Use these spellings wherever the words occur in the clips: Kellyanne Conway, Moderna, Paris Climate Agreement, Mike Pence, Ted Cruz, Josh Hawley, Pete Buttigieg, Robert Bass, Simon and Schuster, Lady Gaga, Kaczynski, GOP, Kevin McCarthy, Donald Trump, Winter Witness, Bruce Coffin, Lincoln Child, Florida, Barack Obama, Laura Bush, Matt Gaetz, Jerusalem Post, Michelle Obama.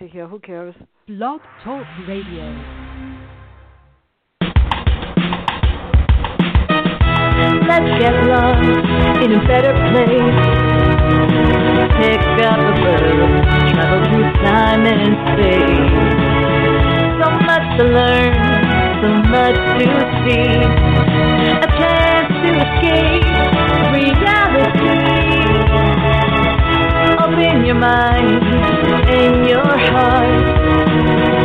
to hear. Who cares? Blog Talk Radio. Let's get love in a better place. Pick up the world, travel through time and space. So much to learn, so much to see. A chance to escape reality. Open your mind and your heart.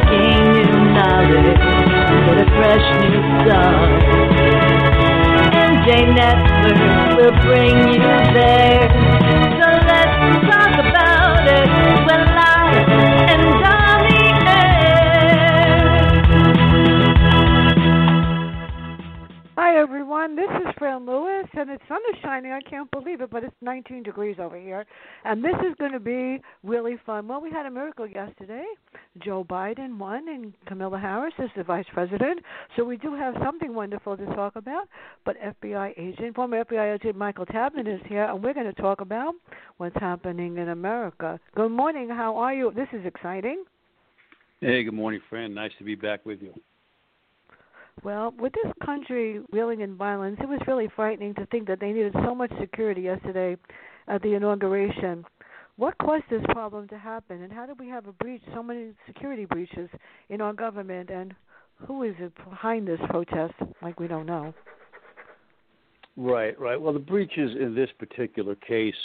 Gain new knowledge, get a fresh new start. Jane Nestor will bring you there. So let's talk about it. We're live and on the air. Hi, everyone. This is Fran Lewis, and the sun is shining. I can't believe it, but it's 19 degrees over here. And this is going to be really fun. Well, we had a miracle yesterday. Joe Biden won, and Kamala Harris is the vice president. So we do have something wonderful to talk about. But former FBI agent Michael Tabman is here, and we're going to talk about what's happening in America. Good morning. How are you? This is exciting. Hey, good morning, Fran. Nice to be back with you. Well, with this country reeling in violence, it was really frightening to think that they needed so much security yesterday at the inauguration. What caused this problem to happen, and how did we have so many security breaches in our government, and who is it behind this protest? Like, we don't know. Right. Well, the breaches in this particular case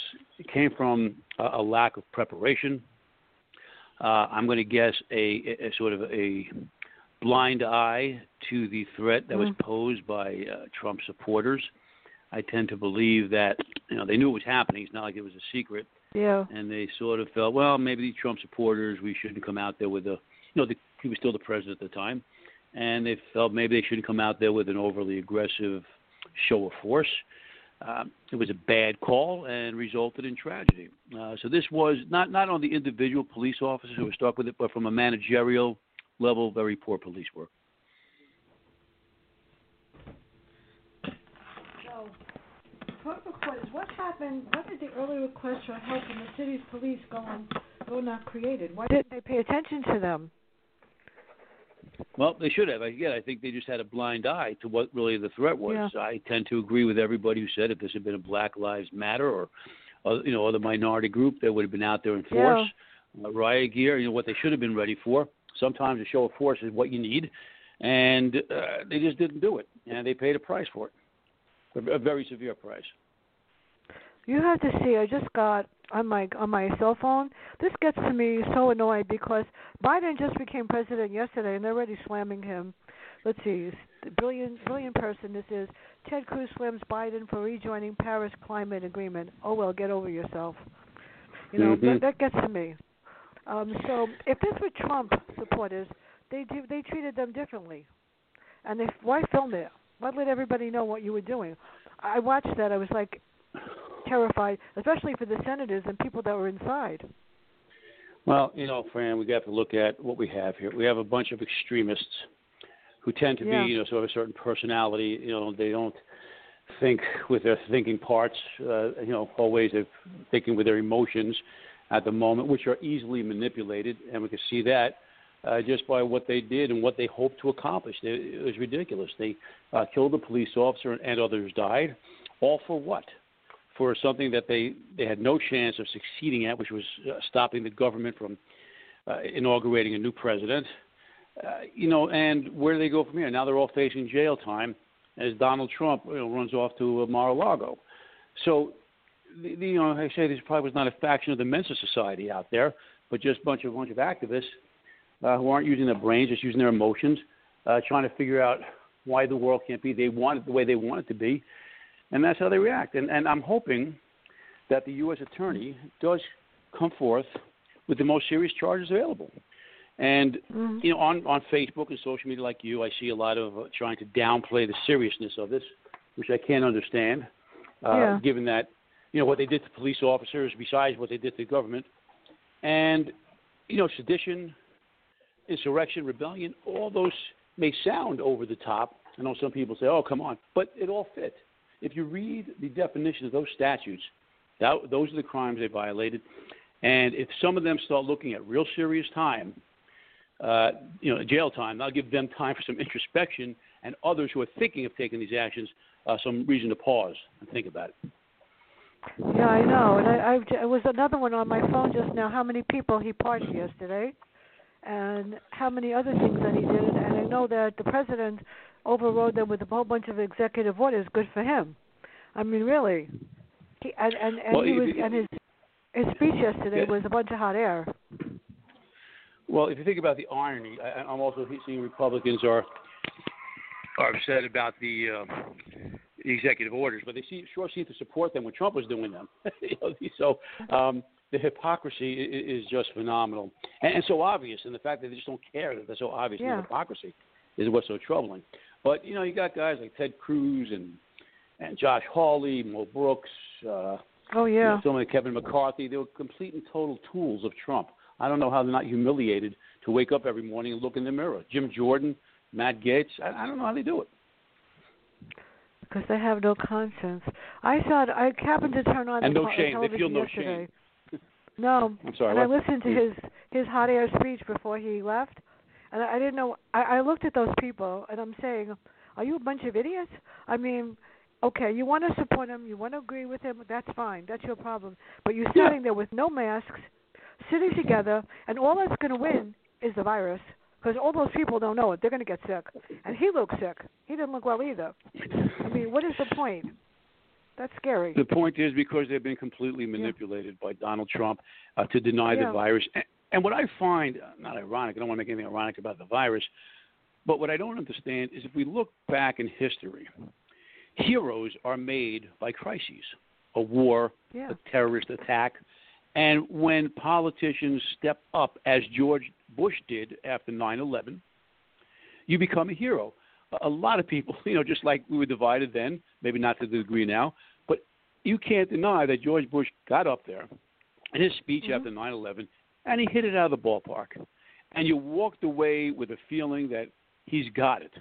came from a lack of preparation. I'm going to guess a sort of a blind eye to the threat that was posed by Trump supporters. I tend to believe that, they knew it was happening. It's not like it was a secret. Yeah. And they sort of felt, well, maybe these Trump supporters, we shouldn't come out there with he was still the president at the time. And they felt maybe they shouldn't come out there with an overly aggressive show of force. It was a bad call and resulted in tragedy. So this was not on the individual police officers who were stuck with it, but from a managerial level, very poor police work. What happened? What did the early requests for help from the city's police go not created? Why didn't they pay attention to them? Well, they should have. Again, I think they just had a blind eye to what really the threat was. Yeah. I tend to agree with everybody who said if this had been a Black Lives Matter or other minority group, they would have been out there in force, riot gear. What they should have been ready for. Sometimes a show of force is what you need, and they just didn't do it, and they paid a price for it, a very severe price. You have to see, I just got on my cell phone, this gets to me so annoyed because Biden just became president yesterday, and they're already slamming him. Let's see, brilliant person this is. Ted Cruz slams Biden for rejoining Paris Climate Agreement. Oh, well, get over yourself. That gets to me. So if this were Trump supporters, they treated them differently. And why film it? Why let everybody know what you were doing? I watched that. I was like, terrified, especially for the senators and people that were inside. Well, Fran, we have to look at what we have here. We have a bunch of extremists who tend to be, sort of a certain personality. They don't think with their thinking parts, always of thinking with their emotions at the moment, which are easily manipulated. And we can see that just by what they did and what they hoped to accomplish. It was ridiculous. They killed a police officer and others died. All for what? For something that they had no chance of succeeding at, which was stopping the government from inaugurating a new president. And where do they go from here? Now they're all facing jail time as Donald Trump runs off to Mar-a-Lago. So, I say this probably was not a faction of the Mensa Society out there, but just a bunch of activists who aren't using their brains, just using their emotions, trying to figure out why the world can't be. They want it the way they want it to be. And that's how they react. And I'm hoping that the U.S. attorney does come forth with the most serious charges available. And, on Facebook and social media like you, I see a lot of trying to downplay the seriousness of this, which I can't understand, given that, what they did to police officers besides what they did to the government. And, sedition, insurrection, rebellion, all those may sound over the top. I know some people say, oh, come on. But it all fit. If you read the definition of those statutes, those are the crimes they violated, And if some of them start looking at real serious time, jail time, I'll give them time for some introspection, and others who are thinking of taking these actions some reason to pause and think about it. Yeah, I know. And I was another one on my phone just now, how many people he pardoned yesterday and how many other things that he did. And I know that the president overrode them with a whole bunch of executive orders. Good for him. I mean, really. His speech yesterday was a bunch of hot air. Well, if you think about the irony, I'm also seeing Republicans are upset about the executive orders, but they sure seem to support them when Trump was doing them. So the hypocrisy is just phenomenal and so obvious, and the fact that they just don't care that they're so obvious. Yeah. The hypocrisy is what's so troubling. But you got guys like Ted Cruz and Josh Hawley, Mo Brooks. Someone like Kevin McCarthy. They were complete and total tools of Trump. I don't know how they're not humiliated to wake up every morning and look in the mirror. Jim Jordan, Matt Gaetz. I don't know how they do it. Because they have no conscience. I happened to turn on the television yesterday. They feel no shame. No. I'm sorry. And I listened to his hot air speech before he left, and I didn't know. I looked at those people, and I'm saying, are you a bunch of idiots? I mean, okay, you want to support him, you want to agree with him, that's fine, that's your problem. But you're sitting there with no masks, sitting together, and all that's going to win is the virus. Because all those people don't know it. They're going to get sick. And he looked sick. He didn't look well either. I mean, what is the point? That's scary. The point is because they've been completely manipulated by Donald Trump to deny the virus. And what I find, not ironic, I don't want to make anything ironic about the virus, but what I don't understand is if we look back in history, heroes are made by crises, a war, a terrorist attack. And when politicians step up, as George Bush did after 9/11, you become a hero. A lot of people, just like we were divided then, maybe not to the degree now, but you can't deny that George Bush got up there in his speech after 9/11, and he hit it out of the ballpark. And you walked away with a feeling that he's got it.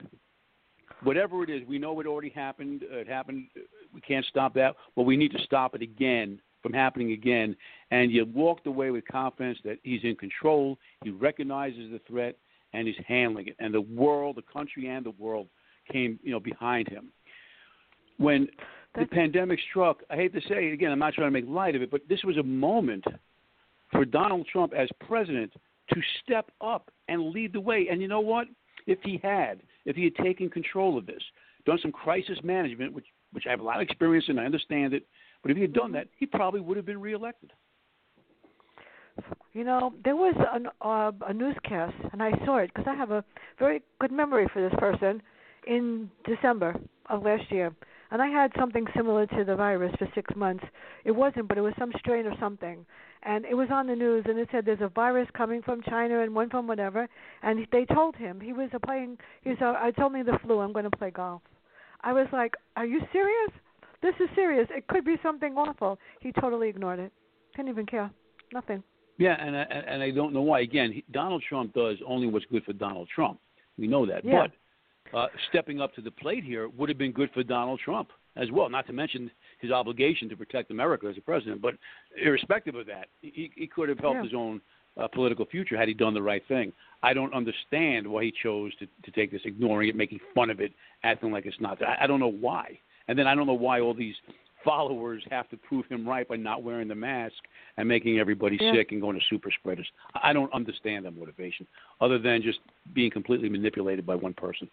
Whatever it is, we know it already happened. It happened. We can't stop that, but we need to stop it again from happening again, and you walked away with confidence that he's in control, he recognizes the threat, and he's handling it. And the world, the country and the world came behind him. When the pandemic struck, I hate to say it again, I'm not trying to make light of it, but this was a moment for Donald Trump as president to step up and lead the way. And you know what? If he had taken control of this, done some crisis management, which I have a lot of experience in, I understand it, but if he had done that, he probably would have been reelected. There was a newscast, and I saw it because I have a very good memory for this person, in December of last year. And I had something similar to the virus for 6 months. It wasn't, but it was some strain or something. And it was on the news, and it said there's a virus coming from China and one from whatever. And they told him, it's only the flu, I'm going to play golf. I was like, are you serious? This is serious. It could be something awful. He totally ignored it. Didn't even care. Nothing. Yeah, and I don't know why. Again, Donald Trump does only what's good for Donald Trump. We know that. Yeah. But stepping up to the plate here would have been good for Donald Trump as well, not to mention his obligation to protect America as a president. But irrespective of that, he could have helped his own political future had he done the right thing. I don't understand why he chose to take this, ignoring it, making fun of it, acting like it's not there. I don't know why. And then I don't know why all these followers have to prove him right by not wearing the mask and making everybody sick and going to super spreaders. I don't understand that motivation other than just being completely manipulated by one person.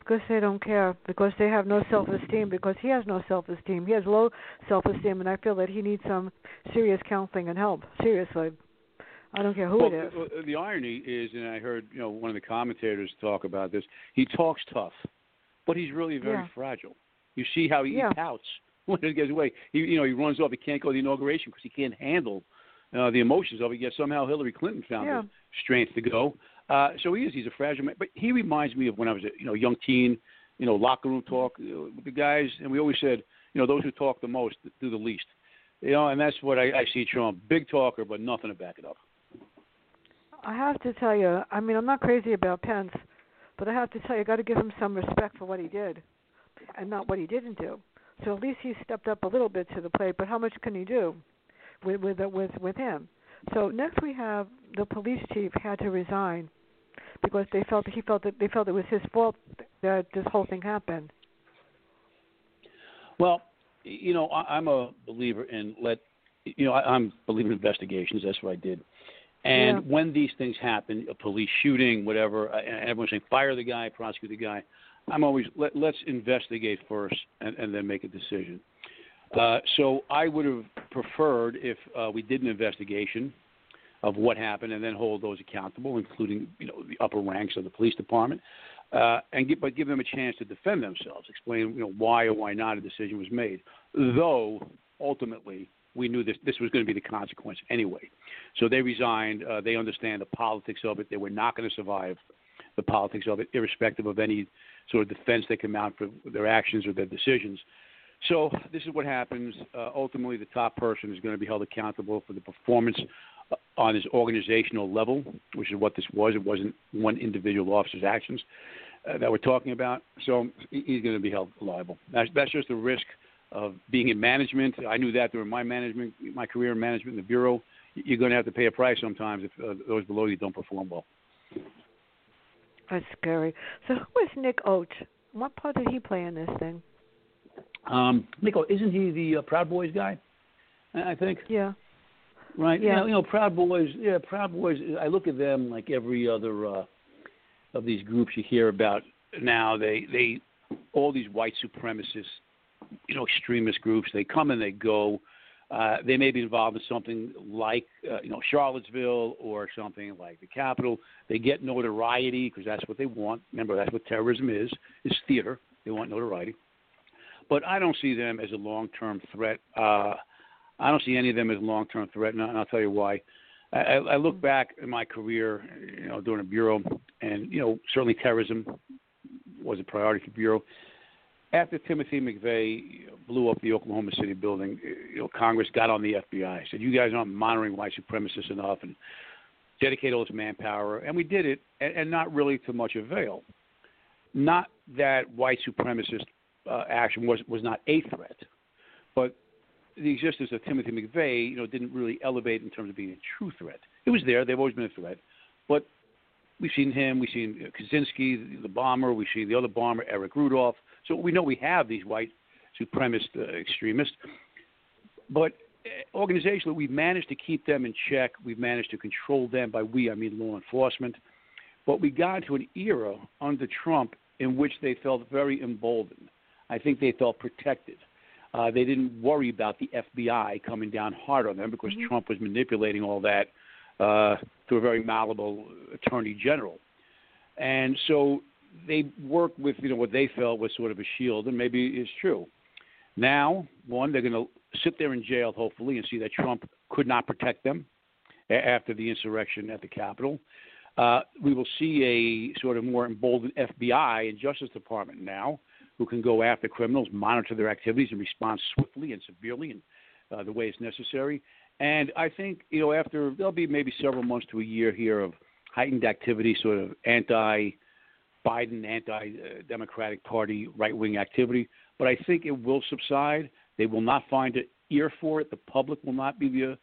Because they don't care, because they have no self-esteem, because he has no self-esteem. He has low self-esteem, and I feel that he needs some serious counseling and help, seriously. I don't care who it is. Well, the irony is, and I heard one of the commentators talk about this, he talks tough, but he's really very fragile. You see how he pouts when he gets away. He runs off. He can't go to the inauguration because he can't handle the emotions of it. Yet somehow Hillary Clinton found the strength to go. So he's a fragile man. But he reminds me of when I was a young teen, locker room talk with the guys. And we always said, those who talk the most do the least. And that's what I see Trump. Big talker, but nothing to back it up. I have to tell you, I mean, I'm not crazy about Pence, but I have to tell you, I got to give him some respect for what he did. And not what he didn't do. So at least he stepped up a little bit to the plate, but how much can he do? with him. So next we have the police chief had to resign because they felt it was his fault that this whole thing happened. Well, you know, I'm a believer in I'm a believer in investigations. That's what I did. And when these things happen, a police shooting, whatever, and everyone's saying fire the guy, prosecute the guy, I'm always let's investigate first and then make a decision. So I would have preferred if we did an investigation of what happened and then hold those accountable, including the upper ranks of the police department, but give them a chance to defend themselves, explain why or why not a decision was made. Though ultimately we knew this was going to be the consequence anyway. So they resigned. They understand the politics of it. They were not going to survive the politics of it, irrespective of any sort of defense they can mount for their actions or their decisions. So this is what happens. Ultimately, the top person is going to be held accountable for the performance on his organizational level, which is what this was. It wasn't one individual officer's actions that we're talking about. So he's going to be held liable. That's just the risk of being in management. I knew that during my career in management in the Bureau. You're going to have to pay a price sometimes if those below you don't perform well. That's scary. So who is Nick Oates? What part did he play in this thing? Nick Oates, isn't he the Proud Boys guy, I think? Yeah. Right? Yeah. Proud Boys, I look at them like every other of these groups you hear about now. They all these white supremacists, extremist groups, they come and they go. They may be involved in something like, Charlottesville or something like the Capitol. They get notoriety because that's what they want. Remember, that's what terrorism is. It's theater. They want notoriety. But I don't see them as a long-term threat. I don't see any of them as a long-term threat, and I'll tell you why. I look back in my career, during the Bureau, and, certainly terrorism was a priority for the Bureau. After Timothy McVeigh blew up the Oklahoma City building, Congress got on the FBI, said, you guys aren't monitoring white supremacists enough and dedicate all this manpower. And we did it, and not really to much avail. Not that white supremacist action was not a threat, but the existence of Timothy McVeigh, didn't really elevate in terms of being a true threat. It was there. They've always been a threat. But we've seen him. We've seen Kaczynski, the bomber. We've seen the other bomber, Eric Rudolph. So we know we have these white supremacist extremists, but organizationally we've managed to keep them in check. We've managed to control them. By we, I mean law enforcement. But we got into an era under Trump in which they felt very emboldened. I think they felt protected. They didn't worry about the FBI coming down hard on them because Trump was manipulating all that through a very malleable attorney general. And so they worked with, what they felt was sort of a shield, and maybe it's true. Now, they're going to sit there in jail, hopefully, and see that Trump could not protect them after the insurrection at the Capitol. We will see a sort of more emboldened FBI and Justice Department now who can go after criminals, monitor their activities, and respond swiftly and severely and the way it's necessary. And I think, after there'll be maybe several months to a year here of heightened activity, sort of anti-Biden, anti-Democratic Party, right-wing activity. But I think it will subside. They will not find an ear for it. The public will not be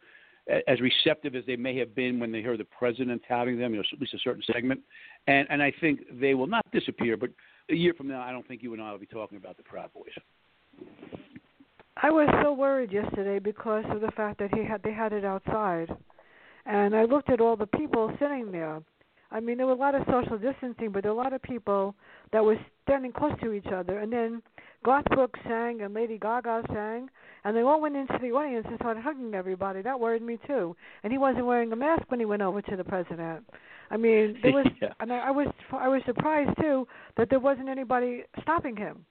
as receptive as they may have been when they heard the president touting them, at least a certain segment. And I think they will not disappear, but a year from now, I don't think you and I will be talking about the Proud Boys. I was so worried yesterday because of the fact that they had it outside. And I looked at all the people sitting there. I mean, there were a lot of social distancing, but there were a lot of people that were standing close to each other. And then Garth Brooks sang and Lady Gaga sang, and they all went into the audience and started hugging everybody. That worried me, too. And he wasn't wearing a mask when he went over to the president. I mean, there was, and I was surprised, too, that there wasn't anybody stopping him.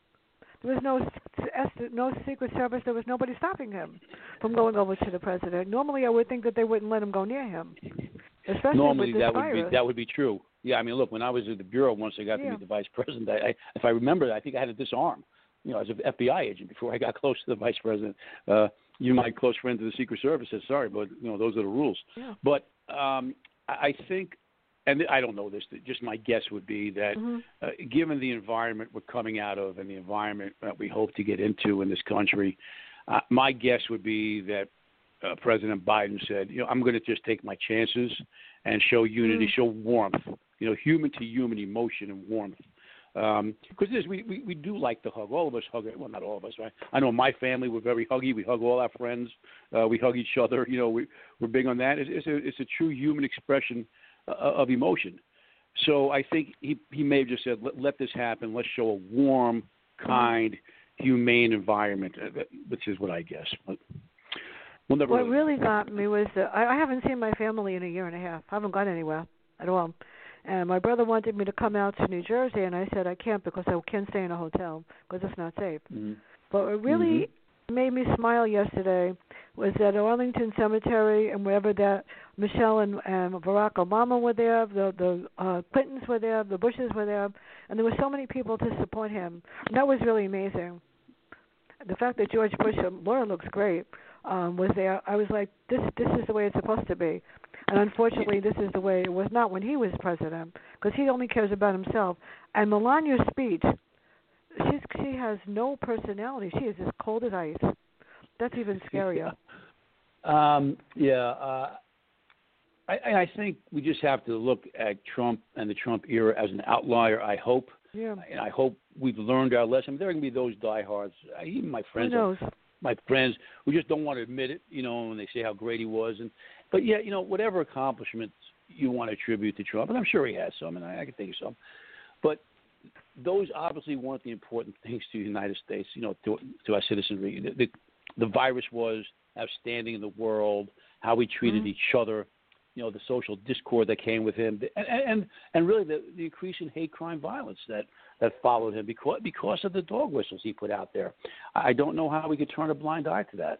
There was no Secret Service. There was nobody stopping him from going over to the president. Normally, I would think that they wouldn't let him go near him. Especially normally with this virus. That would be true. Yeah, I mean, look, when I was at the Bureau once, I got to meet the vice president. If I remember, I think I had to disarm, as an FBI agent before I got close to the vice president. My close friend to the Secret Service said, sorry, but, those are the rules. Yeah. But I think, and I don't know this, just my guess would be that given the environment we're coming out of and the environment that we hope to get into in this country, my guess would be that President Biden said, you know, I'm going to just take my chances and show unity, show warmth, you know, human to human emotion and warmth. Because we do like to hug. All of us hug. Well, not all of us, right? I know my family, we're very huggy. We hug all our friends. We hug each other. You know, we're big on that. It's a true human expression of emotion. So I think he may have just said, let this happen. Let's show a warm, kind, humane environment, which is what I guess. But we'll never what really got me was I haven't seen my family in a year and a half. I haven't gone anywhere at all. And my brother wanted me to come out to New Jersey, and I said I can't because I can't stay in a hotel because it's not safe. Mm-hmm. But what really made me smile yesterday was at Arlington Cemetery and wherever that Michelle and Barack Obama were there, the Clintons were there, the Bushes were there, and there were so many people to support him. And that was really amazing. The fact that George Bush, Laura looks great, was there, I was like, this is the way it's supposed to be. And unfortunately, this is the way it was not when he was president, because he only cares about himself. And Melania's speech, she has no personality. She is as cold as ice. That's even scarier. Yeah. I think we just have to look at Trump and the Trump era as an outlier, I hope. Yeah. And I hope we've learned our lesson. I mean, there are going to be those diehards, even my friends. Who knows? My friends, we just don't want to admit it, you know, when they say how great he was. But, yeah, you know, whatever accomplishments you want to attribute to Trump, and I'm sure he has some, and I can think of some, but those obviously weren't the important things to the United States, you know, to our citizenry. The virus was outstanding in the world, how we treated each other, you know, the social discord that came with him, and really the increase in hate crime violence that followed him because of the dog whistles he put out there. I don't know how we could turn a blind eye to that.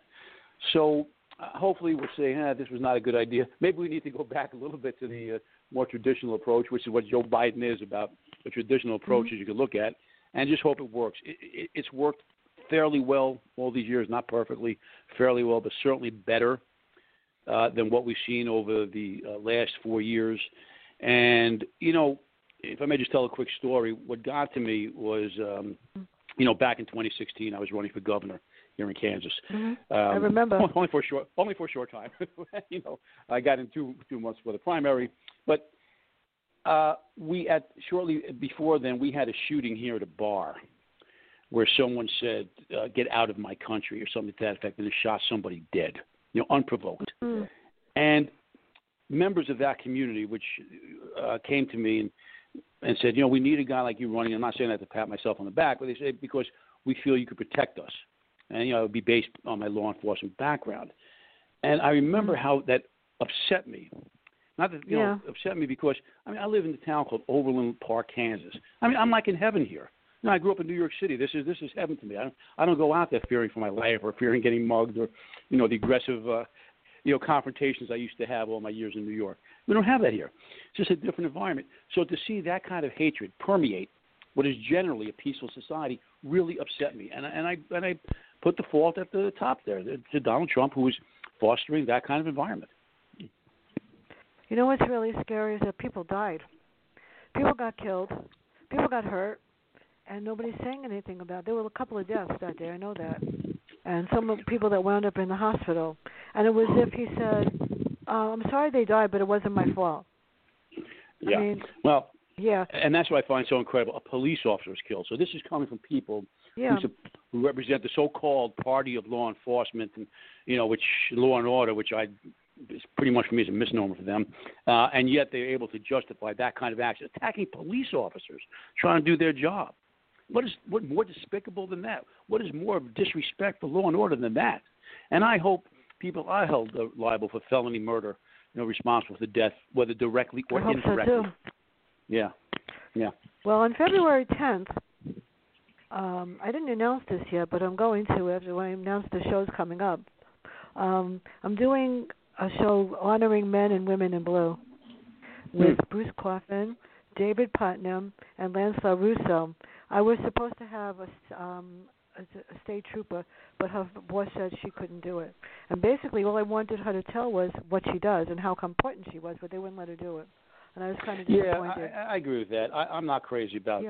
So hopefully we'll say, this was not a good idea. Maybe we need to go back a little bit to the more traditional approach, which is what Joe Biden is about, the traditional approaches you can look at, and just hope it works. It's worked fairly well all these years, not perfectly, fairly well, but certainly better than what we've seen over the last 4 years. And, you know, if I may just tell a quick story, what got to me was, you know, back in 2016, I was running for governor here in Kansas. I remember. Only for a short time. You know, I got in two months for the primary. But shortly before then, we had a shooting here at a bar where someone said, get out of my country or something to that effect, and they shot somebody dead, you know, unprovoked. And members of that community, which came to me and said, you know, we need a guy like you running. I'm not saying that to pat myself on the back, but they said, because we feel you could protect us. And, you know, it would be based on my law enforcement background. And I remember how that upset me. Not that, you know, upset me because, I mean, I live in a town called Overland Park, Kansas. I mean, I'm like in heaven here. You know, I grew up in New York City. This is heaven to me. I don't go out there fearing for my life or fearing getting mugged or, you know, the aggressive, you know, confrontations I used to have all my years in New York. We don't have that here. It's just a different environment. So to see that kind of hatred permeate what is generally a peaceful society really upset me. And I put the fault at the top there to Donald Trump, who is fostering that kind of environment. You know what's really scary is that people died. People got killed. People got hurt. And nobody's saying anything about it. There were a couple of deaths that day, I know that. And some people that wound up in the hospital. And it was as if he said, I'm sorry they died, but it wasn't my fault. Yeah. I mean, well, yeah. And that's what I find so incredible. A police officer was killed. So this is coming from people who represent the so-called party of law enforcement, and you know, which law and order, which is pretty much for me is a misnomer for them. And yet they're able to justify that kind of action, attacking police officers trying to do their job. What more despicable than that? What is more disrespect for law and order than that? And I hope people are held liable for felony murder, you know, responsible for death, whether directly or indirectly. So yeah. Well, on February 10th, I didn't announce this yet, but I'm going to after I announce the shows coming up. I'm doing a show honoring men and women in blue with Bruce Coffin, David Putnam, and Lance LaRusso. I was supposed to have a state trooper, but her boss said she couldn't do it. And basically all I wanted her to tell was what she does and how important she was, but they wouldn't let her do it. And I was kind of disappointed. Yeah, I agree with that. I'm not crazy about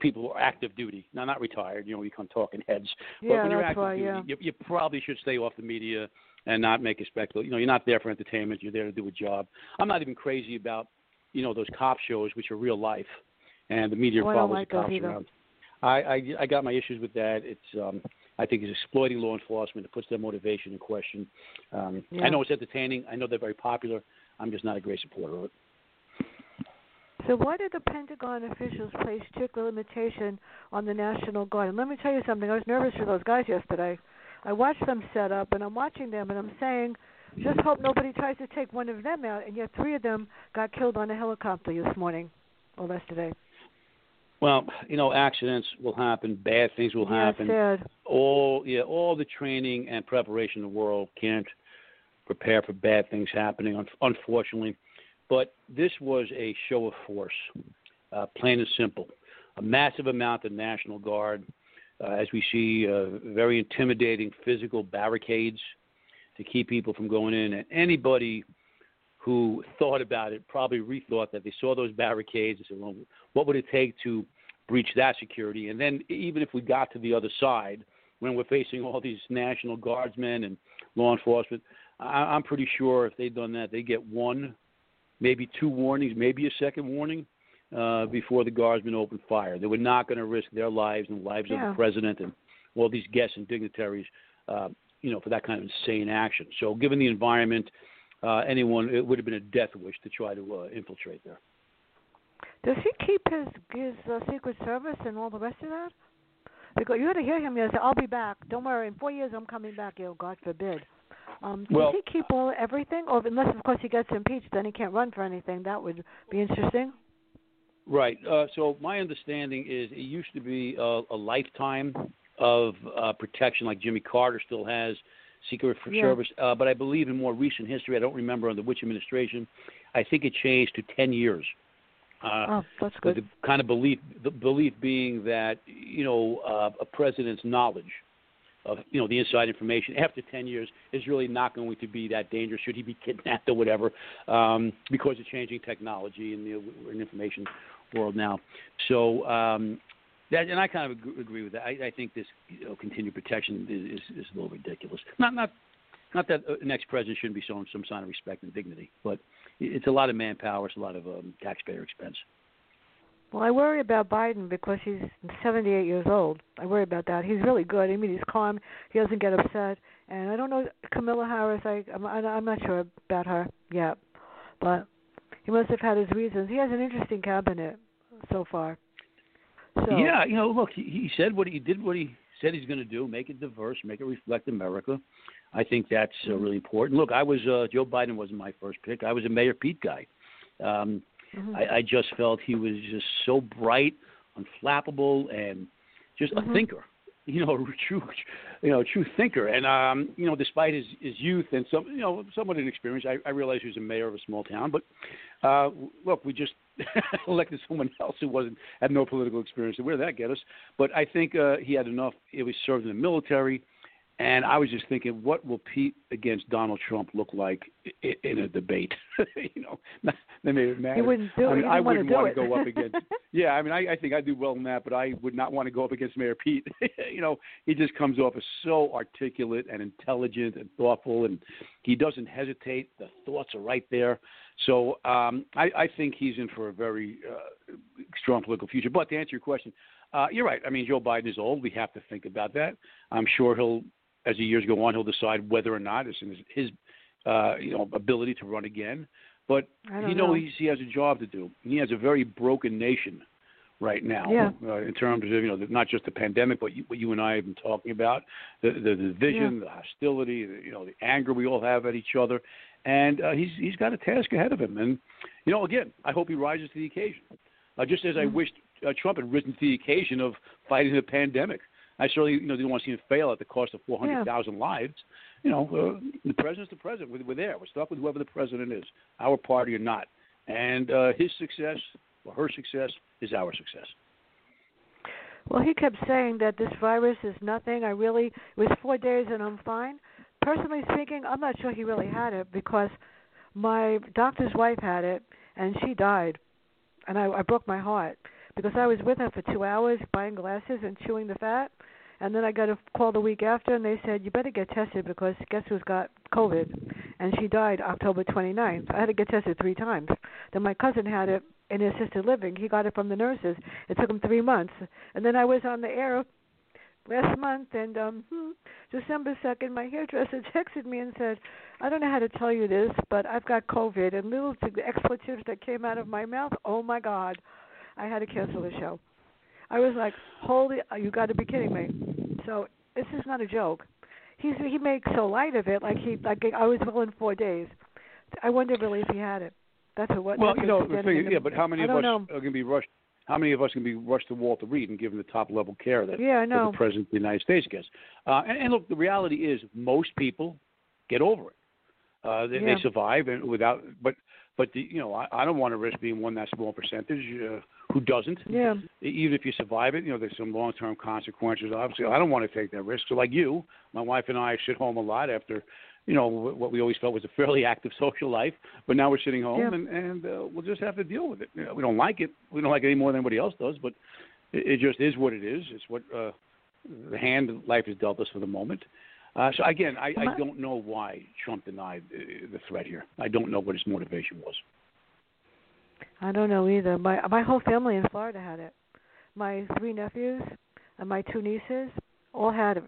people are active duty. Now, not retired. You become talking heads. Yeah, but when you're active duty, you probably should stay off the media and not make a spectacle. You're not there for entertainment. You're there to do a job. I'm not even crazy about, those cop shows, which are real life, and the media follows the cops around. I got my issues with that. It's I think it's exploiting law enforcement. It puts their motivation in question. I know it's entertaining. I know they're very popular. I'm just not a great supporter of it. So why did the Pentagon officials place strict limitation on the National Guard? And let me tell you something. I was nervous for those guys yesterday. I watched them set up, and I'm watching them, and I'm saying, just hope nobody tries to take one of them out. And yet three of them got killed on a helicopter this morning or yesterday. Well, accidents will happen. Bad things will happen. That's sad. All the training and preparation in the world can't prepare for bad things happening, unfortunately. But this was a show of force, plain and simple. A massive amount of National Guard, as we see, very intimidating physical barricades to keep people from going in. And anybody who thought about it probably rethought that. They saw those barricades and said, well, what would it take to breach that security? And then even if we got to the other side, when we're facing all these National Guardsmen and law enforcement, I'm pretty sure if they'd done that, they'd get one, maybe two warnings, maybe a second warning before the Guardsmen opened fire. They were not going to risk their lives and the lives of the president and all these guests and dignitaries for that kind of insane action. So given the environment, it would have been a death wish to try to infiltrate there. Does he keep his Secret Service and all the rest of that? Because you had to hear him say, I'll be back. Don't worry, in 4 years I'm coming back. God forbid. Does he keep everything? Or unless, of course, he gets impeached, then he can't run for anything. That would be interesting. Right. So my understanding is it used to be a lifetime of protection, like Jimmy Carter still has, Secret Service. But I believe in more recent history, I don't remember under which administration, I think it changed to 10 years. That's good. The kind of belief being that, a president's knowledge of the inside information after 10 years is really not going to be that dangerous should he be kidnapped or whatever because of changing technology and we're in the information world now. So I kind of agree with that. I think this continued protection is a little ridiculous. Not that an ex-president shouldn't be shown some sign of respect and dignity, but it's a lot of manpower. It's a lot of taxpayer expense. Well, I worry about Biden because he's 78 years old. I worry about that. He's really good. I mean, he's calm. He doesn't get upset. And I don't know Kamala Harris. I'm not sure about her yet, but he must have had his reasons. He has an interesting cabinet so far. So, look, he said what he did, what he said he's going to do. Make it diverse. Make it reflect America. I think that's really important. Look, I was Joe Biden wasn't my first pick. I was a Mayor Pete guy. Mm-hmm. I just felt he was just so bright, unflappable, and just a thinker. A true thinker. And despite his youth and somewhat inexperience, I realized he was a mayor of a small town. But look, we just elected someone else who had no political experience. Where did that get us? But I think he had enough. It was served in the military. And I was just thinking, what will Pete against Donald Trump look like in a debate? They made it mad. He wouldn't do it. I wouldn't want to go up against. I think I do well in that, but I would not want to go up against Mayor Pete. He just comes off as so articulate and intelligent and thoughtful, and he doesn't hesitate. The thoughts are right there. So I think he's in for a very strong political future. But to answer your question, you're right. I mean, Joe Biden is old. We have to think about that. I'm sure he'll. As the years go on, he'll decide whether or not it's in his ability to run again. But he has a job to do. He has a very broken nation right now in terms of not just the pandemic, but what you and I have been talking about, the division, the hostility, the anger we all have at each other, and he's got a task ahead of him. And again, I hope he rises to the occasion. Just as I wished Trump had risen to the occasion of fighting the pandemic. I certainly, didn't want to see him fail at the cost of 400,000 lives. The president's the president. We're there. We're stuck with whoever the president is, our party or not. And his success or her success is our success. Well, he kept saying that this virus is nothing. It was 4 days and I'm fine. Personally speaking, I'm not sure he really had it because my doctor's wife had it and she died. And I broke my heart. because I was with her for 2 hours buying glasses and chewing the fat. And then I got a call the week after, and they said, you better get tested because guess who's got COVID? And she died October 29th. I had to get tested 3 times. Then my cousin had it in assisted living. He got it from the nurses. It took him 3 months. And then I was on the air last month, and December 2nd, my hairdresser texted me and said, I don't know how to tell you this, but I've got COVID. And little to the expletives that came out of my mouth, oh, my God, I had to cancel the show. I was like, holy, you got to be kidding me. So this is not a joke. He makes so light of it, like I was well in 4 days. I wonder really if he had it. That's what. Well, you know, but how many of us are going to be rushed? How many of us can be rushed to Walter Reed and given the top level care that the President of the United States gets? And look, the reality is most people get over it. They survive and without, but I don't want to risk being one that small percentage who doesn't. Yeah. Even if you survive it, there's some long-term consequences. Obviously, I don't want to take that risk. So, like you, my wife and I sit home a lot after, what we always felt was a fairly active social life. But now we're sitting home and we'll just have to deal with it. We don't like it. We don't like it any more than anybody else does. But it just is what it is. It's what the hand of life has dealt us for the moment. So, again, I don't know why Trump denied the threat here. I don't know what his motivation was. I don't know either. My whole family in Florida had it. My 3 nephews and my 2 nieces all had it.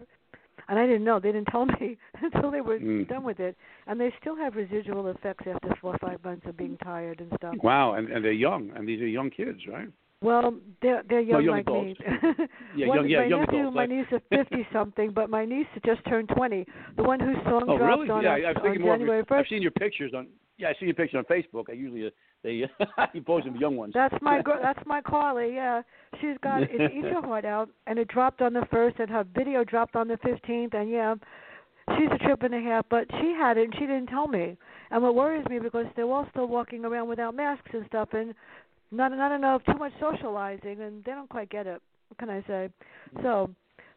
And I didn't know. They didn't tell me until they were done with it. And they still have residual effects after 4 or 5 months of being tired and stuff. Wow, and they're young. And these are young kids, right? Well, they're young like adults. Me. My nephew and my niece are 50-something, but my niece just turned 20. The one whose song dropped really? On, yeah, on January 1st. I've seen your pictures on. Yeah, I see your picture on Facebook. I usually you post them young ones. That's my that's my Carly. Yeah, she's got it's Eat Your Heart Out, and it dropped on the 1st, and her video dropped on the 15th, and she's a trip and a half, but she had it and she didn't tell me. And what worries me because they're all still walking around without masks and stuff, and not enough, too much socializing, and they don't quite get it. What can I say? So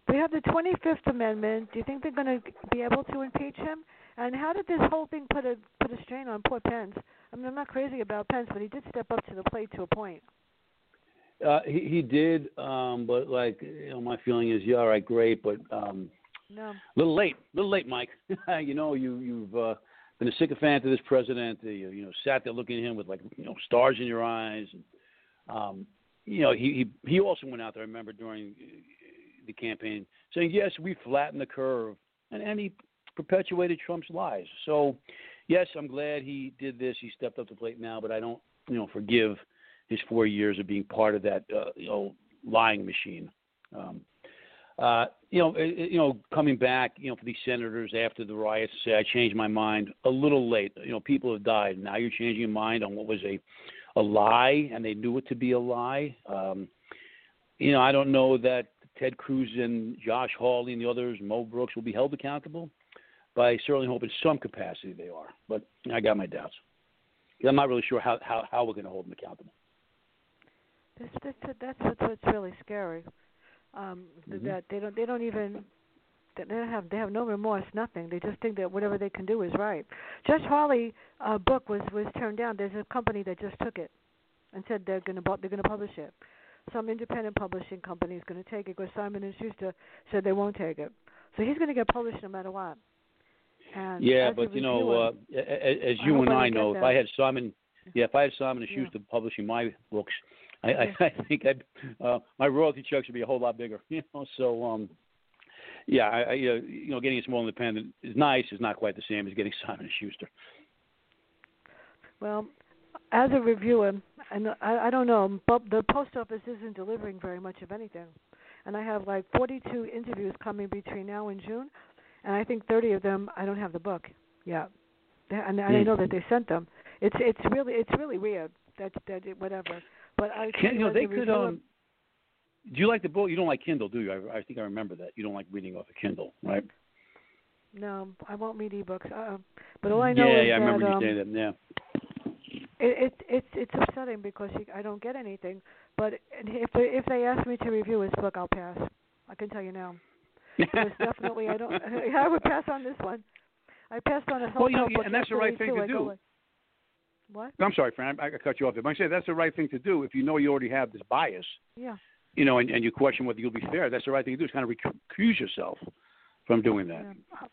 we have the 25th Amendment. Do you think they're going to be able to impeach him? And how did this whole thing put a strain on poor Pence? I mean, I'm not crazy about Pence, but he did step up to the plate to a point. He did, but my feeling is, all right, great, but no. a little late, Mike. You've been a sycophant to this president. You sat there looking at him with stars in your eyes. And, he also went out there. I remember during the campaign saying, "Yes, we flattened the curve," and he perpetuated Trump's lies. So, yes, I'm glad he did this. He stepped up to the plate now, but I don't, forgive his 4 years of being part of that, lying machine. Coming back, for these senators after the riots, say I changed my mind a little late. People have died. Now you're changing your mind on what was a lie, and they knew it to be a lie. I don't know that Ted Cruz and Josh Hawley and the others, Mo Brooks, will be held accountable. But I certainly hope in some capacity they are. But I got my doubts. I'm not really sure how we're going to hold them accountable. That's what's really scary. That they have no remorse, nothing. They just think that whatever they can do is right. Josh Hawley's book was turned down. There's a company that just took it and said they're going to publish it. Some independent publishing company is going to take it because Simon and Schuster said they won't take it. So he's going to get published no matter what. And as you and I know, if I had Simon and Schuster publishing my books, I think my royalty check should be a whole lot bigger. Getting a small independent is nice. It's not quite the same as getting Simon and Schuster. Well, as a reviewer, and I don't know, but the post office isn't delivering very much of anything, and I have 42 interviews coming between now and June. And I think 30 of them, I don't have the book yet. And I know that they sent them. It's really weird that whatever. But I they could. Do you like the book? You don't like Kindle, do you? I think I remember that you don't like reading off a Kindle, right? No, I won't read ebooks. But all I know is I remember you saying that. Yeah. It's upsetting because I don't get anything. But if they ask me to review his book, I'll pass. I can tell you now. Definitely, I would pass on this one. I passed on a whole book, and that's the right thing to do. What? I'm sorry, Fran. I cut you off there. But I'm saying that's the right thing to do if you know you already have this bias. Yeah. You know, and you question whether you'll be fair. That's the right thing to do is kind of recuse yourself from doing that. Yeah.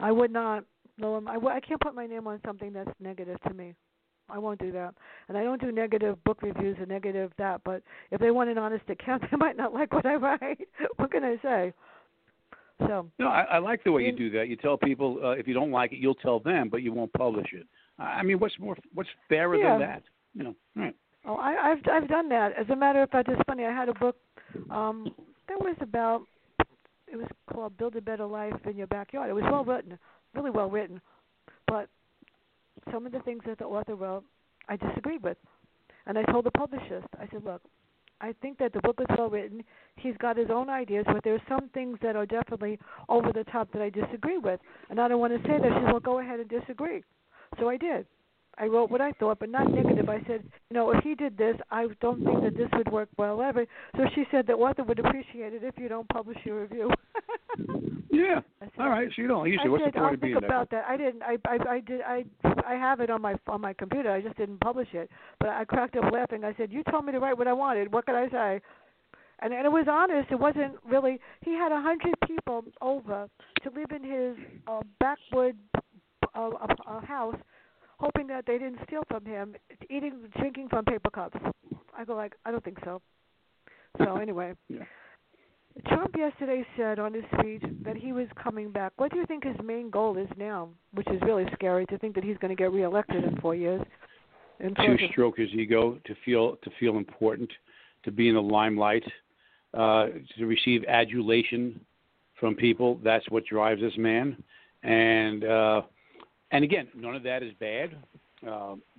I would not. No, I can't put my name on something that's negative to me. I won't do that. And I don't do negative book reviews or negative that. But if they want an honest account, they might not like what I write. What can I say? So no, I like the way you do that. You tell people if you don't like it, you'll tell them, but you won't publish it. I mean, what's fairer than that? You know. Right. Oh, I've done that. As a matter of fact, it's funny. I had a book that was about. It was called "Build a Better Life in Your Backyard." It was well written, really well written, but some of the things that the author wrote, I disagreed with. And I told the publishers, I said, look, I think that the book is well written. He's got his own ideas, but there are some things that are definitely over the top that I disagree with. And I don't want to say that. She said, well, go ahead and disagree. So I did. I wrote what I thought, but not negative. I said, you know, if he did this, I don't think that this would work well ever. So she said the author would appreciate it if you don't publish your review. Yeah. Said, all right. So you don't. You said, what's the point of being about that? I didn't. I have it on my computer. I just didn't publish it. But I cracked up laughing. I said, you told me to write what I wanted. What could I say? And it was honest. It wasn't really. He had 100 people over to live in his backwood house, hoping that they didn't steal from him, drinking from paper cups. I go like, I don't think so. So anyway, yeah. Trump yesterday said on his speech that he was coming back. What do you think his main goal is now, which is really scary to think that he's going to get reelected in 4 years? To stroke his ego, to feel important, to be in the limelight, to receive adulation from people. That's what drives this man. And again, none of that is bad,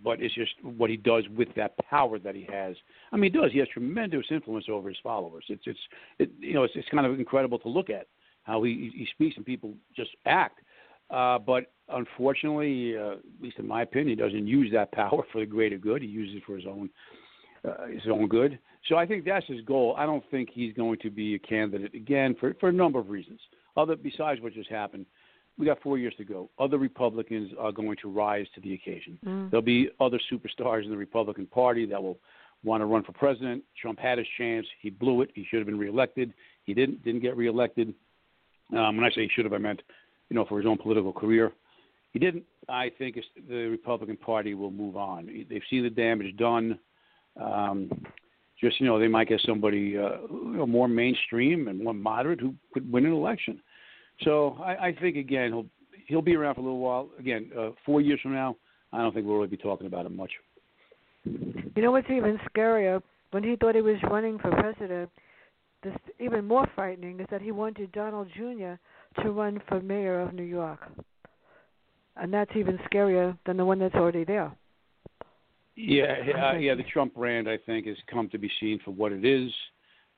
but it's just what he does with that power that he has. I mean, he does. He has tremendous influence over his followers. It's kind of incredible to look at how he speaks and people just act. But unfortunately, at least in my opinion, he doesn't use that power for the greater good. He uses it for his own good. So I think that's his goal. I don't think he's going to be a candidate again for a number of reasons, besides what just happened. We got 4 years to go. Other Republicans are going to rise to the occasion. Mm. There'll be other superstars in the Republican Party that will want to run for president. Trump had his chance. He blew it. He should have been reelected. He didn't get reelected. When I say he should have, I meant, for his own political career. He didn't. I think the Republican Party will move on. They've seen the damage done. They might get somebody more mainstream and more moderate who could win an election. So I think, again, he'll be around for a little while. Again, 4 years from now, I don't think we'll really be talking about him much. You know what's even scarier? When he thought he was running for president, this even more frightening is that he wanted Donald Jr. to run for mayor of New York. And that's even scarier than the one that's already there. Yeah, the Trump brand, I think, has come to be seen for what it is.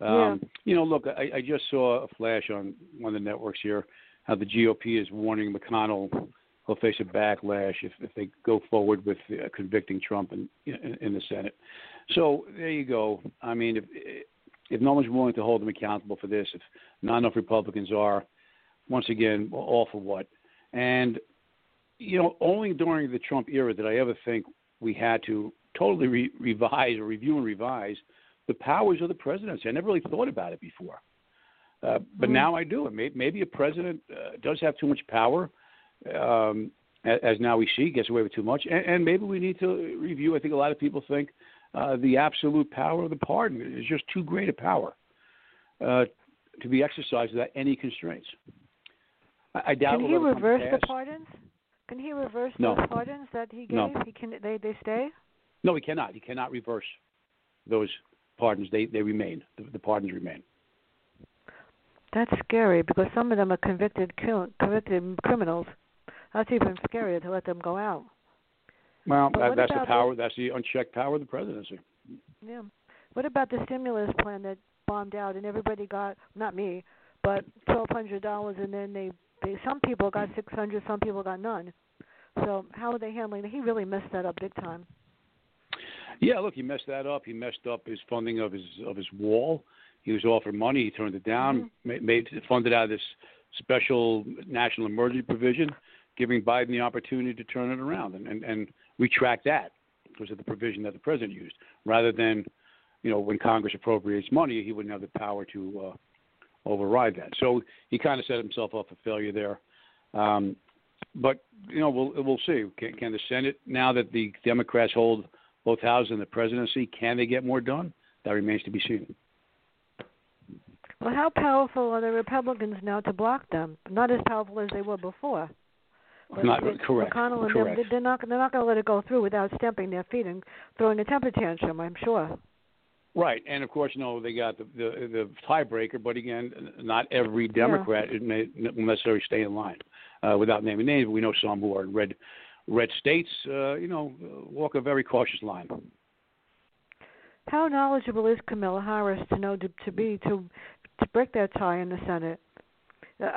Look, I just saw a flash on one of the networks here, how the GOP is warning McConnell will face a backlash if they go forward with convicting Trump in the Senate. So there you go. I mean, if no one's willing to hold them accountable for this, if not enough Republicans are, once again, all for what? And, only during the Trump era did I ever think we had to totally review and revise the powers of the presidency. I never really thought about it before. But now I do. Maybe a president does have too much power, as now we see, gets away with too much. And maybe we need to review. I think a lot of people think the absolute power of the pardon is just too great a power to be exercised without any constraints. I doubt. Can he reverse the pardons? Can he reverse the pardons that he gave? No. They stay? No, he cannot. He cannot reverse those pardons. They remain. The pardons remain. That's scary because some of them are convicted criminals. That's even scarier to let them go out. Well, that's the power. That's the unchecked power of the presidency. Yeah. What about the stimulus plan that bombed out and everybody got, not me, but $1,200, and then they some people got $600, some people got none. So how are they handling it? He really messed that up big time. Yeah, look, he messed that up. He messed up his funding of his wall. He was offered money. He turned it down, funded out of this special national emergency provision, giving Biden the opportunity to turn it around and retract that because of the provision that the president used. Rather than, you know, when Congress appropriates money, he wouldn't have the power to override that. So he kind of set himself up for failure there. But, you know, we'll see. Can the Senate, now that the Democrats hold both houses and the presidency, can they get more done? That remains to be seen. Well, how powerful are the Republicans now to block them? Not as powerful as they were before. Correct. McConnell and correct. Them, they're not going to let it go through without stamping their feet and throwing a temper tantrum, I'm sure. Right. And, of course, no, they got the tiebreaker. But, again, not every Democrat will necessarily stay in line. Without naming names, but we know some who are in red states, you know, walk a very cautious line. How knowledgeable is Kamala Harris to know to break that tie in the Senate?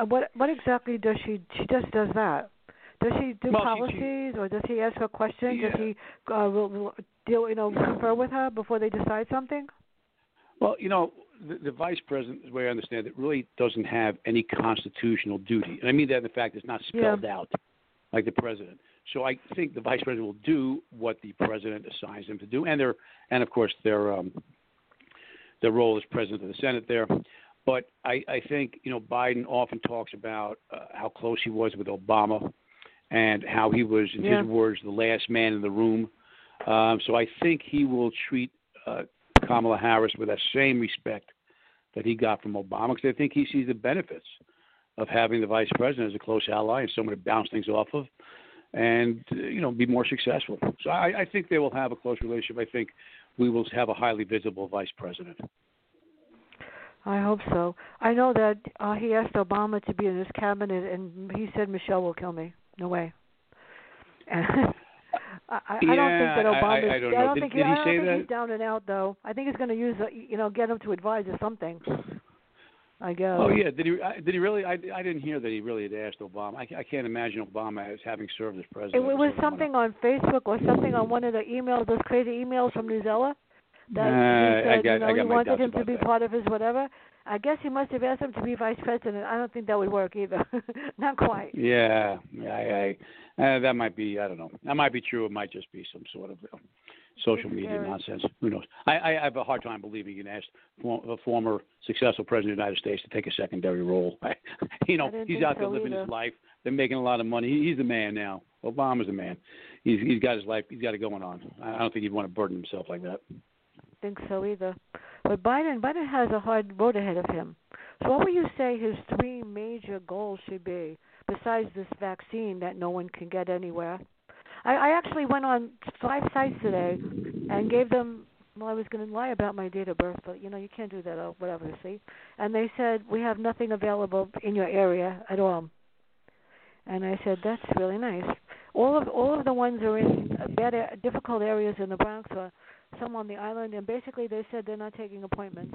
What exactly does she just does that? Does she do policies, or does he ask her questions? Yeah. Does he confer with her before they decide something? Well, you know, the vice president, the way I understand it, really doesn't have any constitutional duty. And I mean that in the fact it's not spelled out like the president. So I think the vice president will do what the president assigns them to do. And of course, their role as president of the Senate there. But I think, you know, Biden often talks about how close he was with Obama and how he was, in his words, the last man in the room. So I think he will treat Kamala Harris with that same respect that he got from Obama, because I think he sees the benefits of having the vice president as a close ally and someone to bounce things off of and, you know, be more successful. So I think they will have a close relationship. I think we will have a highly visible vice president. I hope so. I know that he asked Obama to be in his cabinet, and he said, "Michelle will kill me. No way." I don't think that Obama. I don't know. I don't think he's down and out, though. I think he's going to get him to advise or something, I guess. Oh yeah, did he really? I didn't hear that he really had asked Obama. I can't imagine Obama as having served as president. It was something on Facebook or something on one of the emails, those crazy emails from New Zealand, that he said, he wanted him to be part of his whatever. I guess he must have asked him to be vice president. I don't think that would work either. Not quite. Yeah. That might be, I don't know. That might be true. It might just be some sort of social media nonsense. Who knows? I have a hard time believing you can ask a former successful president of the United States to take a secondary role. You know, he's out there living his life. They're making a lot of money. He's the man now. Obama's the man. He's got his life. He's got it going on. I don't think he'd want to burden himself like that. I don't think so either. But Biden has a hard road ahead of him. So what would you say his three major goals should be, besides this vaccine that no one can get anywhere? I actually went on 5 sites today and gave them, well, I was going to lie about my date of birth, but, you know, you can't do that or whatever, see? And they said, "We have nothing available in your area at all." And I said, "That's really nice." All of the ones are in bad, difficult areas in the Bronx or some on the island, and basically they said they're not taking appointments.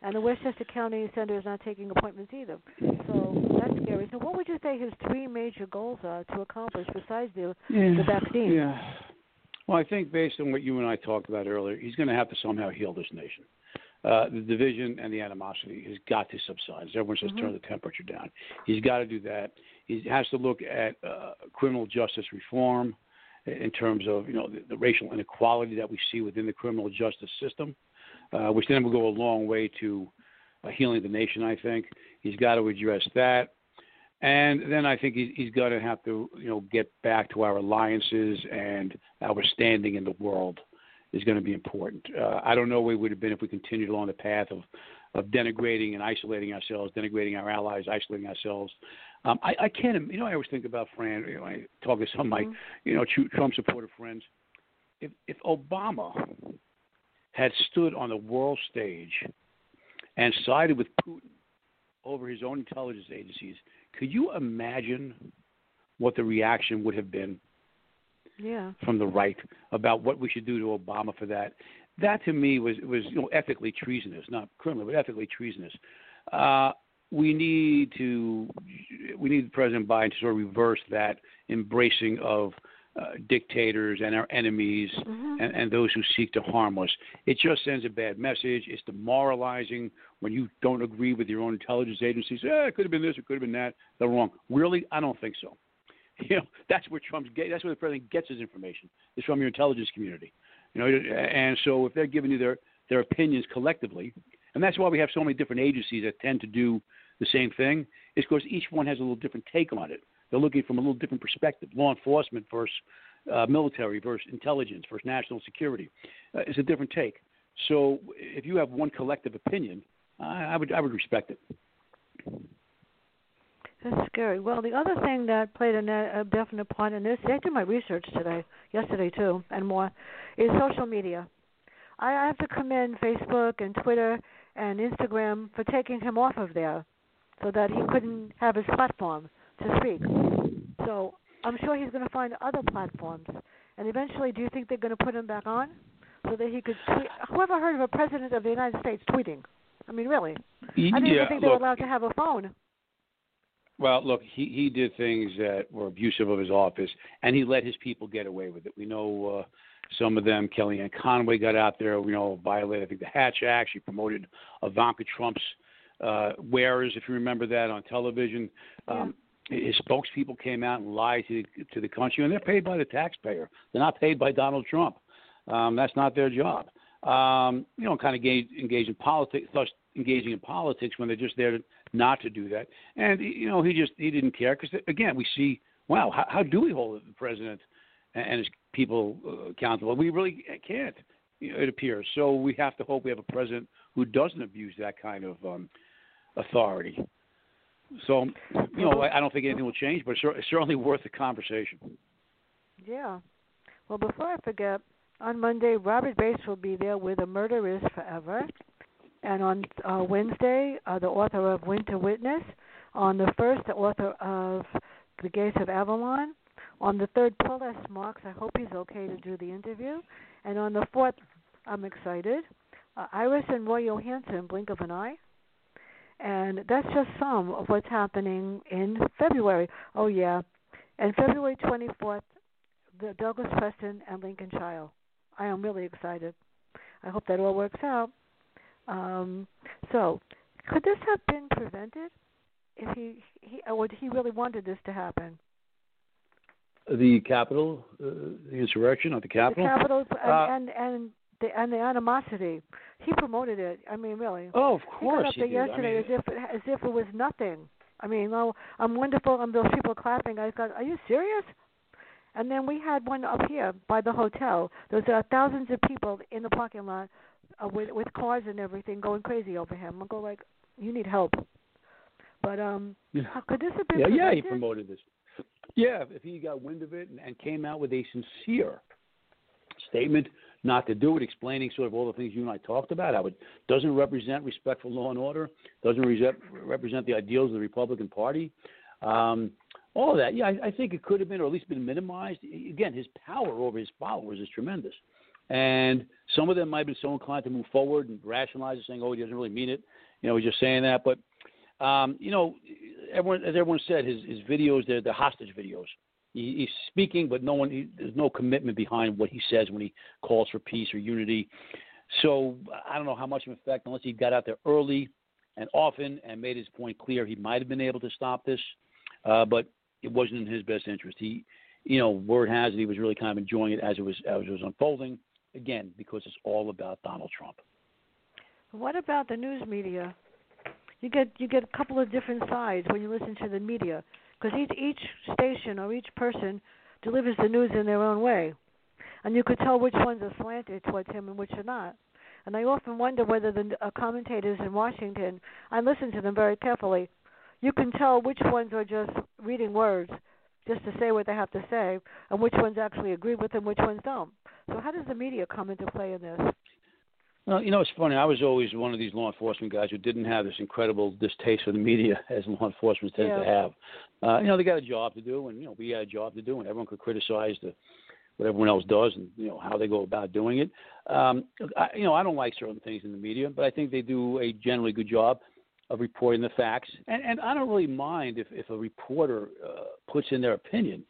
And the Westchester County Center is not taking appointments either. So that's scary. So what would you say his three major goals are to accomplish besides the vaccine? Yeah. Well, I think based on what you and I talked about earlier, he's going to have to somehow heal this nation. The division and the animosity has got to subside. As everyone says, turn the temperature down. He's got to do that. He has to look at criminal justice reform, in terms of, you know, the racial inequality that we see within the criminal justice system, which then will go a long way to healing the nation, I think. He's got to address that. And then I think he's got to have to, you know, get back to our alliances, and our standing in the world is going to be important. I don't know where we would have been if we continued along the path of denigrating and isolating ourselves, denigrating our allies, isolating ourselves. I can't, you know, I always think about Fran, you know, I talk to some of my, you know, Trump supporter friends. If Obama had stood on the world stage and sided with Putin over his own intelligence agencies, could you imagine what the reaction would have been from the right about what we should do to Obama for that? That to me was you know, ethically treasonous, not criminal, but ethically treasonous. We need President Biden to sort of reverse that embracing of dictators and our enemies and those who seek to harm us. It just sends a bad message. It's demoralizing when you don't agree with your own intelligence agencies. It could have been this, it could have been that. They're wrong. Really, I don't think so. You know, that's where that's where the president gets his information. It's from your intelligence community. You know, and so if they're giving you their opinions collectively, and that's why we have so many different agencies that tend to do the same thing, is because each one has a little different take on it. They're looking from a little different perspective. Law enforcement versus military versus intelligence versus national security. It's a different take. So if you have one collective opinion, I would respect it. That's scary. Well, the other thing that played a definite part in this, I did my research yesterday too, and more, is social media. I have to commend Facebook and Twitter and Instagram for taking him off of there so that he couldn't have his platform to speak. So I'm sure he's going to find other platforms. And eventually, do you think they're going to put him back on so that he could tweet? Whoever heard of a president of the United States tweeting? I mean, really. I didn't even think they were allowed to have a phone. Well, look, he did things that were abusive of his office, and he let his people get away with it. We know some of them. Kellyanne Conway got out there, we know, violated, I think, the Hatch Act. She promoted Ivanka Trump's wares, if you remember that, on television. His spokespeople came out and lied to the country, and they're paid by the taxpayer. They're not paid by Donald Trump. That's not their job. You know, kind of engage in politics, thus engaging in politics when they're just there not to do that. And, you know, he didn't care because, again, we see, wow, how do we hold the president and his people accountable? We really can't, you know, it appears. So we have to hope we have a president who doesn't abuse that kind of authority. So, you know, I don't think anything will change, but it's certainly worth the conversation. Yeah. Well, before I forget, on Monday, Robert Bass will be there with A Murder Is Forever. And on Wednesday, the author of Winter Witness. On the 1st, the author of The Gates of Avalon. On the 3rd, Paul S. Marks. I hope he's okay to do the interview. And on the 4th, I'm excited. Iris and Roy Johansson, Blink of an Eye. And that's just some of what's happening in February. Oh, yeah. And February 24th, the Douglas Preston and Lincoln Child. I am really excited. I hope that all works out. So, could this have been prevented if he really wanted this to happen? The Capitol, the insurrection at the Capitol. The Capitol and the animosity. He promoted it. I mean, really. Oh, of course. He got up there yesterday as if it was nothing. I mean, oh, I'm wonderful. And those people clapping. I thought, are you serious? And then we had one up here by the hotel. There was thousands of people in the parking lot with cars and everything going crazy over him. I go like, you need help. But how could this have been prevented? Yeah, he promoted this. Yeah, if he got wind of it and came out with a sincere statement not to do it, explaining sort of all the things you and I talked about, how it doesn't represent respect for law and order, doesn't represent the ideals of the Republican Party, all of that. Yeah, I think it could have been, or at least been minimized. Again, his power over his followers is tremendous. And some of them might have been so inclined to move forward and rationalize it, saying, oh, he doesn't really mean it. You know, he's just saying that. But, you know, as everyone said, his videos, they're hostage videos. He's speaking, but there's no commitment behind what he says when he calls for peace or unity. So I don't know how much of an effect, unless he got out there early and often and made his point clear, he might have been able to stop this. But it wasn't in his best interest. He, you know, word has it he was really kind of enjoying it as it was unfolding. Again, because it's all about Donald Trump. What about the news media? You get a couple of different sides when you listen to the media, because each station or each person delivers the news in their own way, and you could tell which ones are slanted towards him and which are not. And I often wonder whether the commentators in Washington, I listen to them very carefully, you can tell which ones are just reading words just to say what they have to say, and which ones actually agree with them, which ones don't. So how does the media come into play in this? Well, you know, it's funny. I was always one of these law enforcement guys who didn't have this incredible distaste for the media as law enforcement tends to have. You know, they got a job to do, and, you know, we had a job to do, and everyone could criticize what everyone else does and, you know, how they go about doing it. You know, I don't like certain things in the media, but I think they do a generally good job of reporting the facts. And I don't really mind if a reporter puts in their opinion,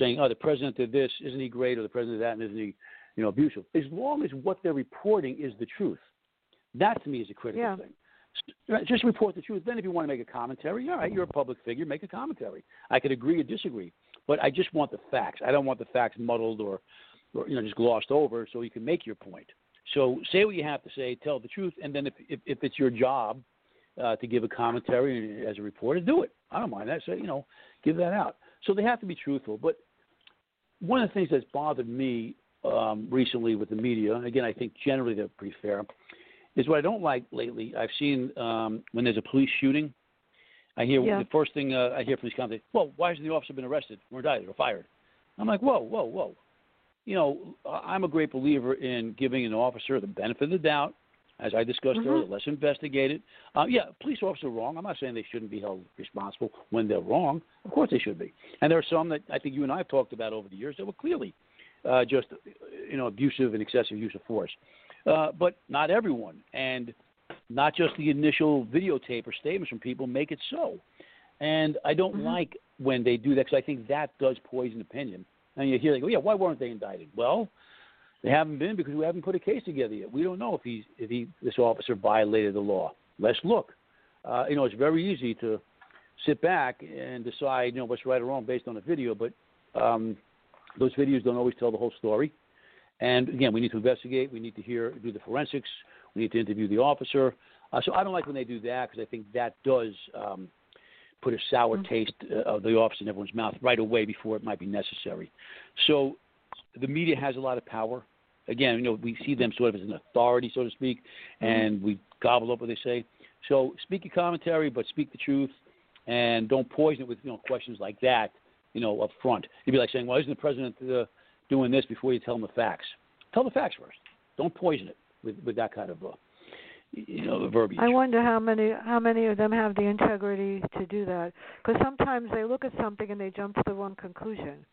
saying, oh, the president did this, isn't he great, or the president did that, and isn't he, you know, abusive, as long as what they're reporting is the truth. That, to me, is a critical thing. Just report the truth. Then if you want to make a commentary, all right, you're a public figure, make a commentary. I could agree or disagree. But I just want the facts. I don't want the facts muddled or you know, just glossed over, so you can make your point. So say what you have to say, tell the truth, and then if it's your job to give a commentary as a reporter, do it. I don't mind that. So, you know, give that out. So they have to be truthful. But one of the things that's bothered me recently with the media, and again, I think generally they're pretty fair, is what I don't like lately. I've seen when there's a police shooting, I hear the first thing I hear from these comments, well, why hasn't the officer been arrested or indicted or fired? I'm like, whoa. You know, I'm a great believer in giving an officer the benefit of the doubt. As I discussed earlier, let's investigate it. Police officers are wrong. I'm not saying they shouldn't be held responsible when they're wrong. Of course they should be. And there are some that I think you and I have talked about over the years that were clearly just, you know, abusive and excessive use of force. But not everyone, and not just the initial videotape or statements from people make it so. And I don't like when they do that, because I think that does poison opinion. And you hear they go, why weren't they indicted? Well, they haven't been because we haven't put a case together yet. We don't know if this officer violated the law. Let's look. You know, it's very easy to sit back and decide, you know, what's right or wrong based on a video, but those videos don't always tell the whole story. And, again, we need to investigate. We need to do the forensics. We need to interview the officer. So I don't like when they do that, because I think that does put a sour taste of the officer in everyone's mouth right away before it might be necessary. So the media has a lot of power. Again, you know, we see them sort of as an authority, so to speak, and we gobble up what they say. So speak your commentary, but speak the truth, and don't poison it with, you know, questions like that, you know, up front. You'd be like saying, well, isn't the president doing this before you tell him the facts? Tell the facts first. Don't poison it with that kind of you know, the verbiage. I wonder how many of them have the integrity to do that, because sometimes they look at something and they jump to the wrong conclusion.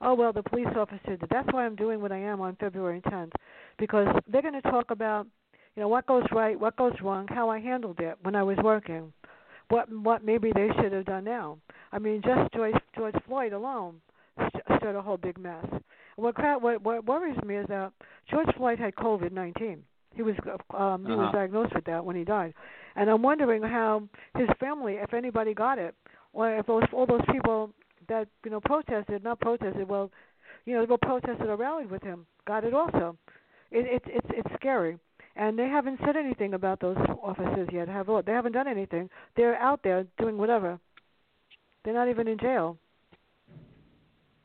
Oh, well, the police officer did. That's why I'm doing what I am on February 10th, because they're going to talk about, you know, what goes right, what goes wrong, how I handled it when I was working, what maybe they should have done now. I mean, just George Floyd alone started a whole big mess. What worries me is that George Floyd had COVID-19. He was diagnosed with that when he died. And I'm wondering how his family, if anybody got it, or if all those people that, you know, protested or rallied with him got it also. It's scary. And they haven't said anything about those officers yet. They haven't done anything. They're out there doing whatever. They're not even in jail.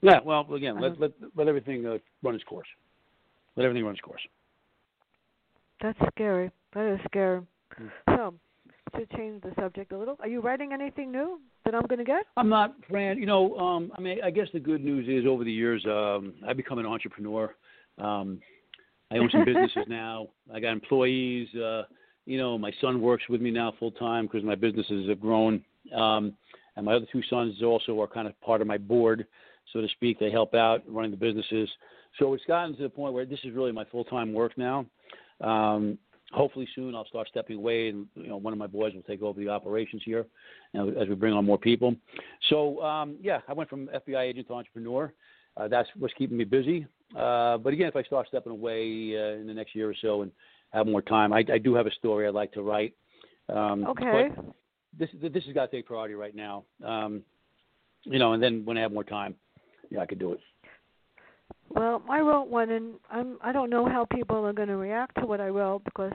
Yeah, well, again, let everything run its course. Let everything run its course. That's scary. That is scary. So, to change the subject a little, are you writing anything new that I'm going to get? I'm not, Fran. You know, I mean, I guess the good news is over the years, I've become an entrepreneur. I own some businesses now. I got employees. You know, my son works with me now full time because my businesses have grown. And my other two sons also are kind of part of my board, so to speak. They help out running the businesses. So it's gotten to the point where this is really my full-time work now. Hopefully soon I'll start stepping away, and you know, one of my boys will take over the operations here, you know, as we bring on more people. So I went from FBI agent to entrepreneur. That's what's keeping me busy. But again, if I start stepping away in the next year or so and have more time, I do have a story I'd like to write. Okay. But this has got to take priority right now. You know, and then when I have more time, yeah, I could do it. Well, I wrote one, and I don't know how people are going to react to what I wrote, because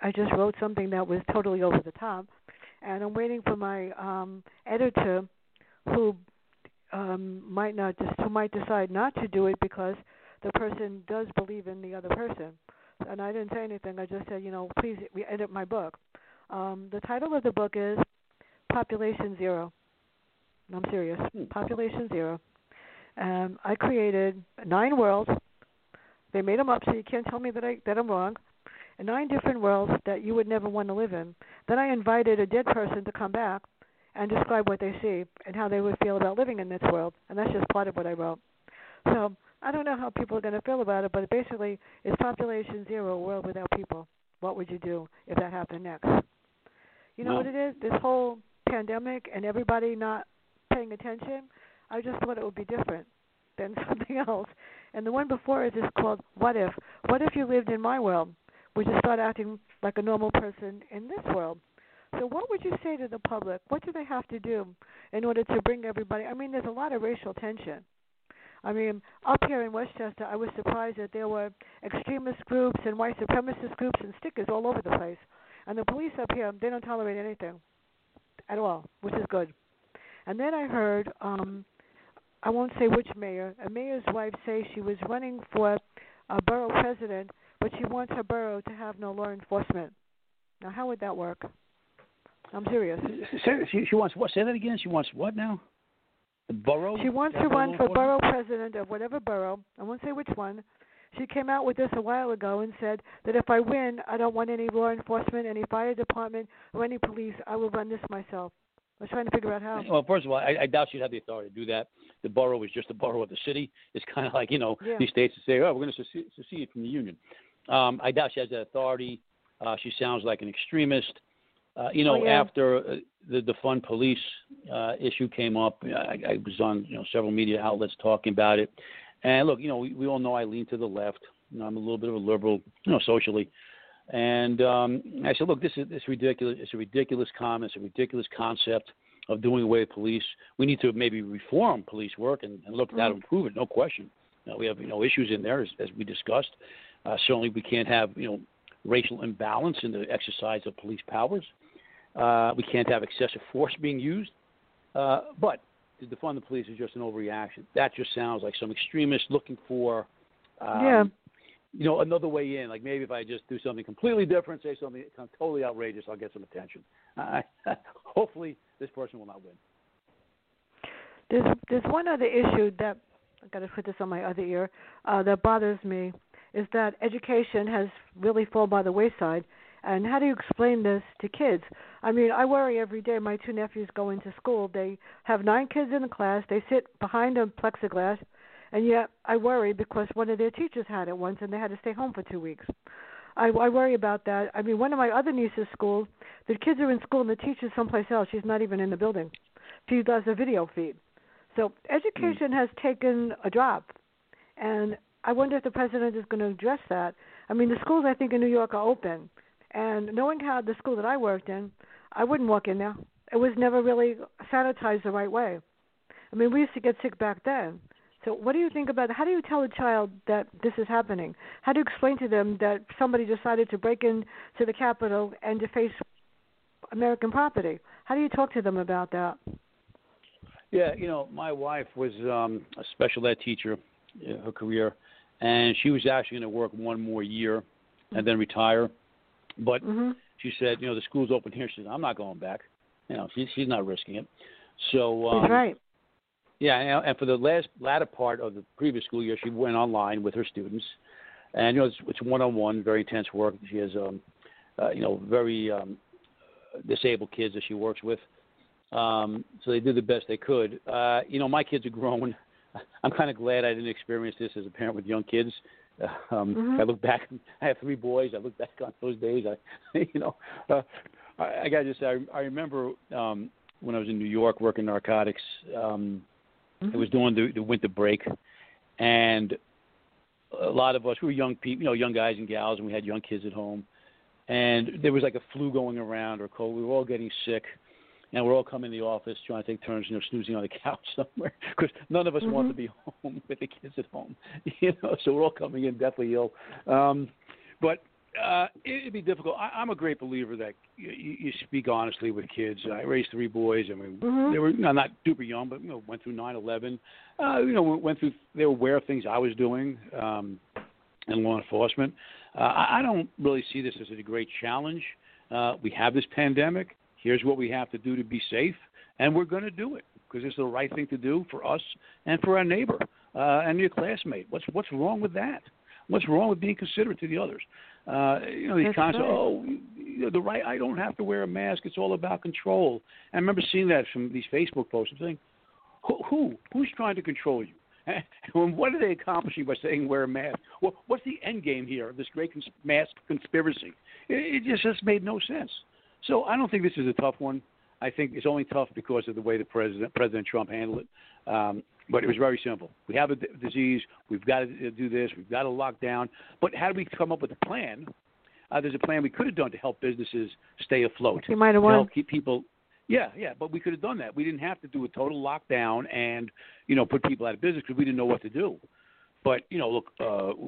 I just wrote something that was totally over the top, and I'm waiting for my editor, who might decide not to do it because the person does believe in the other person. And I didn't say anything. I just said, you know, please edit my book. The title of the book is Population Zero. I'm serious. Population Zero. I created 9 worlds. They made them up, so you can't tell me that I'm wrong. 9 different worlds that you would never want to live in. Then I invited a dead person to come back and describe what they see and how they would feel about living in this world. And that's just part of what I wrote. So I don't know how people are going to feel about it, but basically it's Population Zero, a world without people. What would you do if that happened next? You know what it is? This whole pandemic and everybody not paying attention, I just thought it would be different than something else. And the one before it is called What If? What if you lived in my world? Would you start acting like a normal person in this world? So what would you say to the public? What do they have to do in order to bring everybody? I mean, there's a lot of racial tension. I mean, up here in Westchester, I was surprised that there were extremist groups and white supremacist groups and stickers all over the place. And the police up here, they don't tolerate anything at all, which is good. And then I heard, I won't say which mayor, a mayor's wife say she was running for a borough president, but she wants her borough to have no law enforcement. Now, how would that work? I'm serious. She wants what? Say that again. She wants what now? The borough? She wants to run for borough president of whatever borough. I won't say which one. She came out with this a while ago and said that if I win, I don't want any law enforcement, any fire department, or any police. I will run this myself. I was trying to figure out how. Well, first of all, I doubt she'd have the authority to do that. The borough is just a borough of the city. It's kind of like, you know, these states that say, oh, we're going to secede from the union. I doubt she has that authority. She sounds like an extremist. After the defund police issue came up, I was on several media outlets talking about it. And look, we all know I lean to the left. I'm a little bit of a liberal, socially. And I said, look, this is ridiculous. It's a ridiculous comment. It's a ridiculous concept of doing away with police. We need to maybe reform police work and look at how to improve it. No question. We have issues in there as we discussed. Certainly, we can't have racial imbalance in the exercise of police powers. We can't have excessive force being used. But to defund the police is just an overreaction. That just sounds like some extremist looking for, another way in. Like maybe if I just do something completely different, say something totally outrageous, I'll get some attention. Hopefully, this person will not win. There's one other issue that I've got to put this on my other ear that bothers me is that education has really fallen by the wayside. And how do you explain this to kids? I mean, I worry every day. My two nephews go into school. They have 9 kids in the class. They sit behind a plexiglass. And yet I worry because one of their teachers had it once and they had to stay home for 2 weeks. I worry about that. I mean, one of my other nieces' schools, the kids are in school and the teacher's someplace else. She's not even in the building. She does a video feed. So education has taken a drop. And I wonder if the president is going to address that. I mean, the schools, I think, in New York are open. And knowing how the school that I worked in, I wouldn't walk in there. It was never really sanitized the right way. I mean, we used to get sick back then. So what do you think about it? How do you tell a child that this is happening? How do you explain to them that somebody decided to break into the Capitol and deface American property? How do you talk to them about that? Yeah, my wife was a special ed teacher in her career, and she was actually going to work one more year and then retire. But she said, the school's open here. She said, I'm not going back. She's not risking it. So that's right. Yeah, and for the latter part of the previous school year, she went online with her students. And, it's one-on-one, very intense work. She has, very disabled kids that she works with. So they did the best they could. My kids are grown. I'm kind of glad I didn't experience this as a parent with young kids. I look back. I have 3 boys. I look back on those days. I gotta just say, I remember when I was in New York working narcotics. It was during the winter break, and a lot of us we were young people, young guys and gals, and we had young kids at home. And there was like a flu going around or cold. We were all getting sick, and we're all coming to the office trying to take turns, snoozing on the couch somewhere because none of us want to be home with the kids at home, so we're all coming in deathly ill. But it'd be difficult. I'm a great believer that you speak honestly with kids. I raised 3 boys. I mean, they were not super young, but, went through 9/11. They were aware of things I was doing in law enforcement. I don't really see this as a great challenge. We have this pandemic. Here's what we have to do to be safe, and we're going to do it because it's the right thing to do for us and for our neighbor and your classmate. What's wrong with that? What's wrong with being considerate to the others? These concepts, the right, I don't have to wear a mask. It's all about control. I remember seeing that from these Facebook posts and saying, who's trying to control you? And what are they accomplishing by saying wear a mask? Well, what's the end game here of this great mask conspiracy? It just made no sense. So I don't think this is a tough one. I think it's only tough because of the way the President Trump handled it. But it was very simple. We have a disease. We've got to do this. We've got to lock down. But how do we come up with a plan There's a plan we could have done to help businesses stay afloat. You might have won. Help keep people. Yeah, but we could have done that. We didn't have to do a total lockdown and, you know, put people out of business because we didn't know what to do. But, you know, look,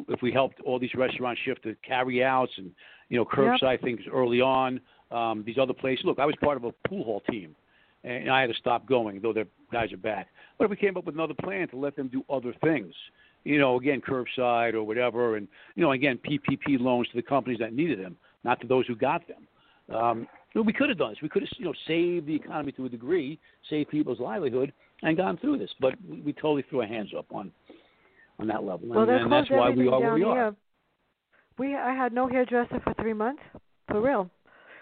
if we helped all these restaurants shift to carry-outs and, you know, curbside things early on, these other places. Look, I was part of a pool hall team, and I had to stop going, though their guys are back. But if we came up with another plan to let them do other things, you know, again, curbside or whatever, and, you know, again, PPP loans to the companies that needed them, not to those who got them. We could have done this. We could have, you know, saved the economy to a degree, saved people's livelihood, and gone through this. But we totally threw our hands up on that level, well, and that's why we are where we are. I had no hairdresser for 3 months, for real.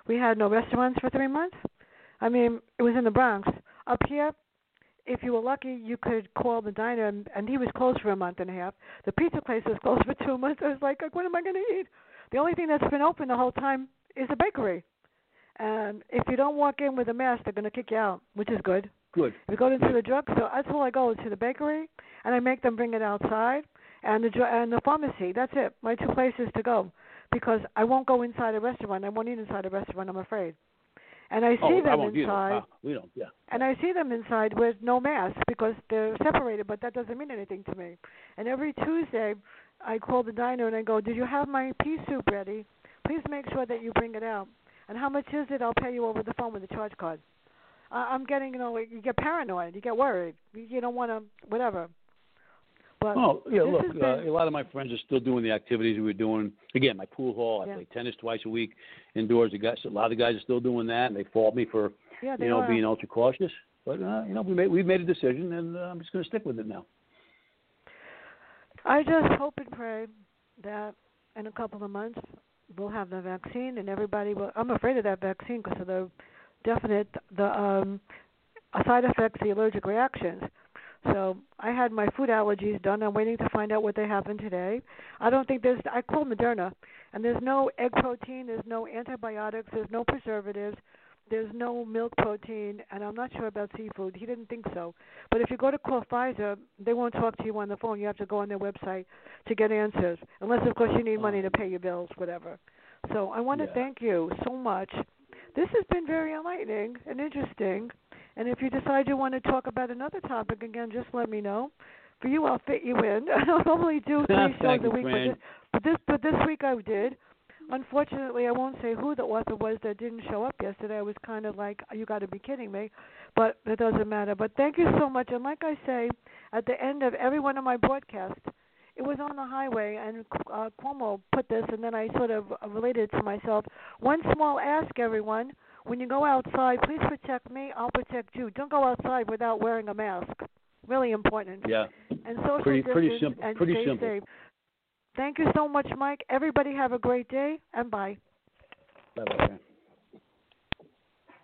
We had no restaurants for 3 months. I mean, it was in the Bronx. Up here, if you were lucky, you could call the diner, and he was closed for a month and a half. The pizza place was closed for 2 months. I was like, what am I going to eat? The only thing that's been open the whole time is a bakery. And if you don't walk in with a mask, they're going to kick you out, which is good. Good. We go into the drugstore. That's all I go is to the bakery, and I make them bring it outside, and the pharmacy. That's it. My two places to go, because I won't go inside a restaurant. I won't eat inside a restaurant. I'm afraid. And I see them inside. We don't. Yeah. And I see them inside with no masks because they're separated. But that doesn't mean anything to me. And every Tuesday, I call the diner and I go, "Did you have my pea soup ready? Please make sure that you bring it out. And how much is it? I'll pay you over the phone with a charge card." I'm getting, you know, you get paranoid, you get worried, you don't want to, whatever. But a lot of my friends are still doing the activities we were doing. Again, my pool hall, I play tennis twice a week indoors. A lot of the guys are still doing that, and they fault me for, being ultra cautious. But, we've made a decision, and I'm just going to stick with it now. I just hope and pray that in a couple of months we'll have the vaccine, and everybody will. I'm afraid of that vaccine because of the side effects, the allergic reactions. So I had my food allergies done. I'm waiting to find out what they have in today. I don't think there's – I call Moderna, and there's no egg protein, there's no antibiotics, there's no preservatives, there's no milk protein, and I'm not sure about seafood. He didn't think so. But if you go to call Pfizer, they won't talk to you on the phone. You have to go on their website to get answers, unless, of course, you need money to pay your bills, whatever. So I want to thank you so much. This has been very enlightening and interesting, and if you decide you want to talk about another topic again, just let me know. For you, I'll fit you in. I don't normally do three shows a week, but this week I did. Unfortunately, I won't say who the author was that didn't show up yesterday. I was kind of like, you got to be kidding me, but it doesn't matter. But thank you so much, and like I say, at the end of every one of my broadcasts, it was on the highway, and Cuomo put this, and then I sort of related it to myself. One small ask, everyone, when you go outside, please protect me, I'll protect you. Don't go outside without wearing a mask. Really important. Yeah. And social distance and stay safe. Thank you so much, Mike. Everybody have a great day, and bye. Bye-bye.